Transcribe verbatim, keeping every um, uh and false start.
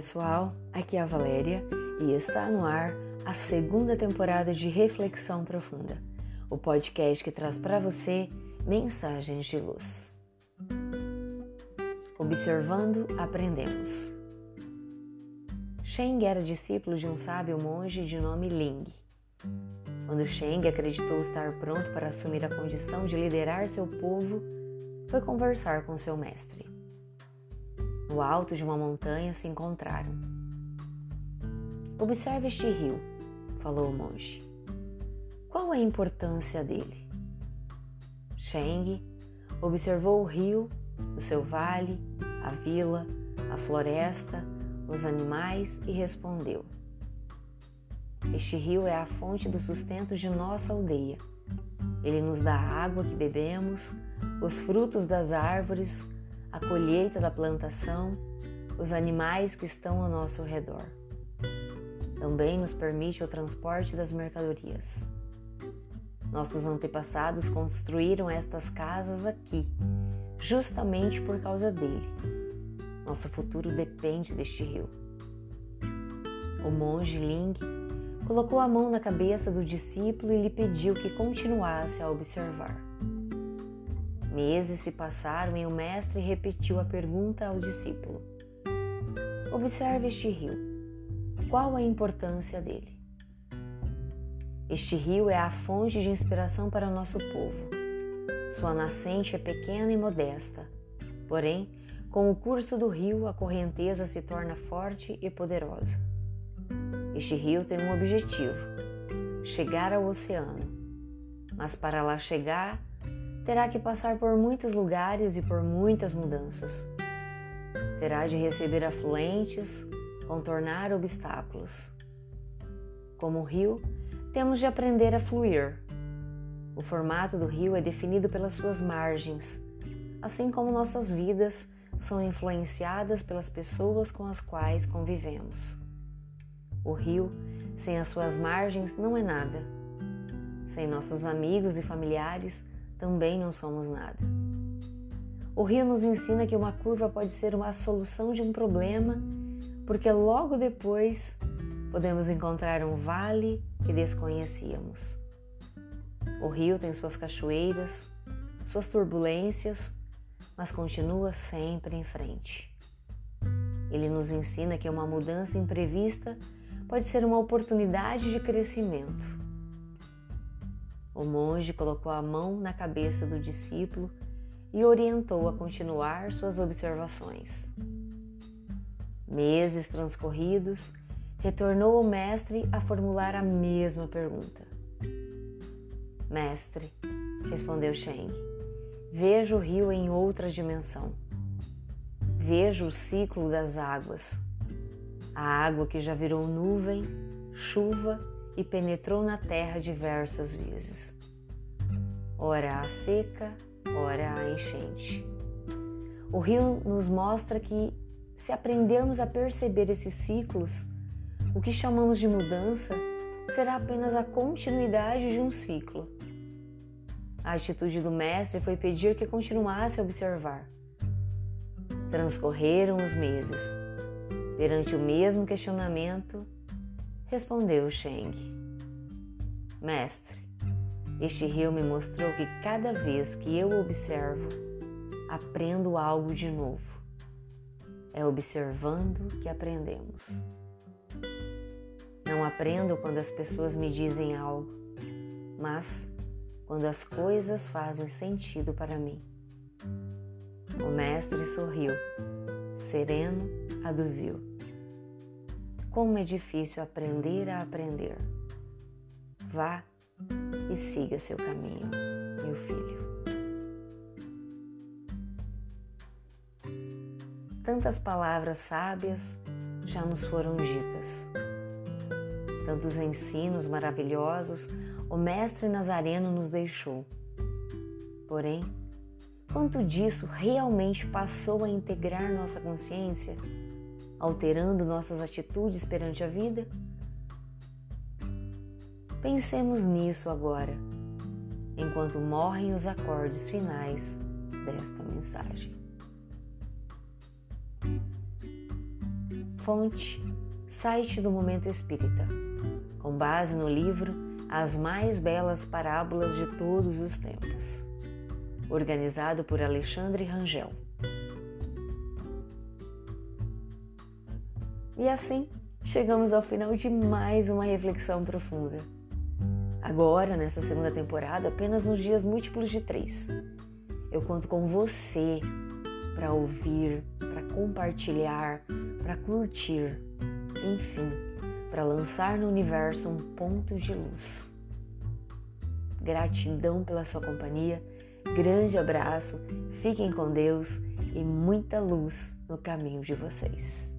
pessoal, aqui é a Valéria e está no ar a segunda temporada de Reflexão Profunda, o podcast que traz para você mensagens de luz. Observando, aprendemos. Sheng era discípulo de um sábio monge de nome Ling. Quando Sheng acreditou estar pronto para assumir a condição de liderar seu povo, foi conversar com seu mestre. No alto de uma montanha se encontraram. Observe este rio, falou o monge. Qual é a importância dele? Sheng observou o rio, o seu vale, a vila, a floresta, os animais e respondeu. Este rio é a fonte do sustento de nossa aldeia. Ele nos dá a água que bebemos, os frutos das árvores, a colheita da plantação, os animais que estão ao nosso redor. Também nos permite o transporte das mercadorias. Nossos antepassados construíram estas casas aqui, justamente por causa dele. Nosso futuro depende deste rio. O monge Ling colocou a mão na cabeça do discípulo e lhe pediu que continuasse a observar. Meses se passaram e o mestre repetiu a pergunta ao discípulo. Observe este rio. Qual a importância dele? Este rio é a fonte de inspiração para nosso povo. Sua nascente é pequena e modesta. Porém, com o curso do rio, a correnteza se torna forte e poderosa. Este rio tem um objetivo, chegar ao oceano. Mas para lá chegar, terá que passar por muitos lugares e por muitas mudanças. Terá de receber afluentes, contornar obstáculos. Como o rio, temos de aprender a fluir. O formato do rio é definido pelas suas margens, assim como nossas vidas são influenciadas pelas pessoas com as quais convivemos. O rio, sem as suas margens, não é nada. Sem nossos amigos e familiares, também não somos nada. O rio nos ensina que uma curva pode ser uma solução de um problema, porque logo depois podemos encontrar um vale que desconhecíamos. O rio tem suas cachoeiras, suas turbulências, mas continua sempre em frente. Ele nos ensina que uma mudança imprevista pode ser uma oportunidade de crescimento. O monge colocou a mão na cabeça do discípulo e orientou a continuar suas observações. Meses transcorridos, retornou o mestre a formular a mesma pergunta. Mestre, respondeu Sheng, vejo o rio em outra dimensão. Vejo o ciclo das águas. A água que já virou nuvem, chuva e penetrou na terra diversas vezes. Ora a seca, ora a enchente. O rio nos mostra que, se aprendermos a perceber esses ciclos, o que chamamos de mudança será apenas a continuidade de um ciclo. A atitude do mestre foi pedir que continuasse a observar. Transcorreram os meses. Perante o mesmo questionamento, respondeu Sheng. Mestre, este rio me mostrou que cada vez que eu observo, aprendo algo de novo. É observando que aprendemos. Não aprendo quando as pessoas me dizem algo, mas quando as coisas fazem sentido para mim. O mestre sorriu, sereno, aduziu. Como é difícil aprender a aprender. Vá e siga seu caminho, meu filho. Tantas palavras sábias já nos foram ditas. Tantos ensinos maravilhosos o mestre Nazareno nos deixou. Porém, quanto disso realmente passou a integrar nossa consciência, alterando nossas atitudes perante a vida? Pensemos nisso agora, enquanto morrem os acordes finais desta mensagem. Fonte, Site do Momento Espírita. Com base no livro As Mais Belas Parábolas de Todos os Tempos. Organizado por Alexandre Rangel. E assim, chegamos ao final de mais uma reflexão profunda. Agora, nessa segunda temporada, apenas nos dias múltiplos de três. Eu conto com você para ouvir, para compartilhar, para curtir, enfim, para lançar no universo um ponto de luz. Gratidão pela sua companhia, grande abraço, fiquem com Deus e muita luz no caminho de vocês.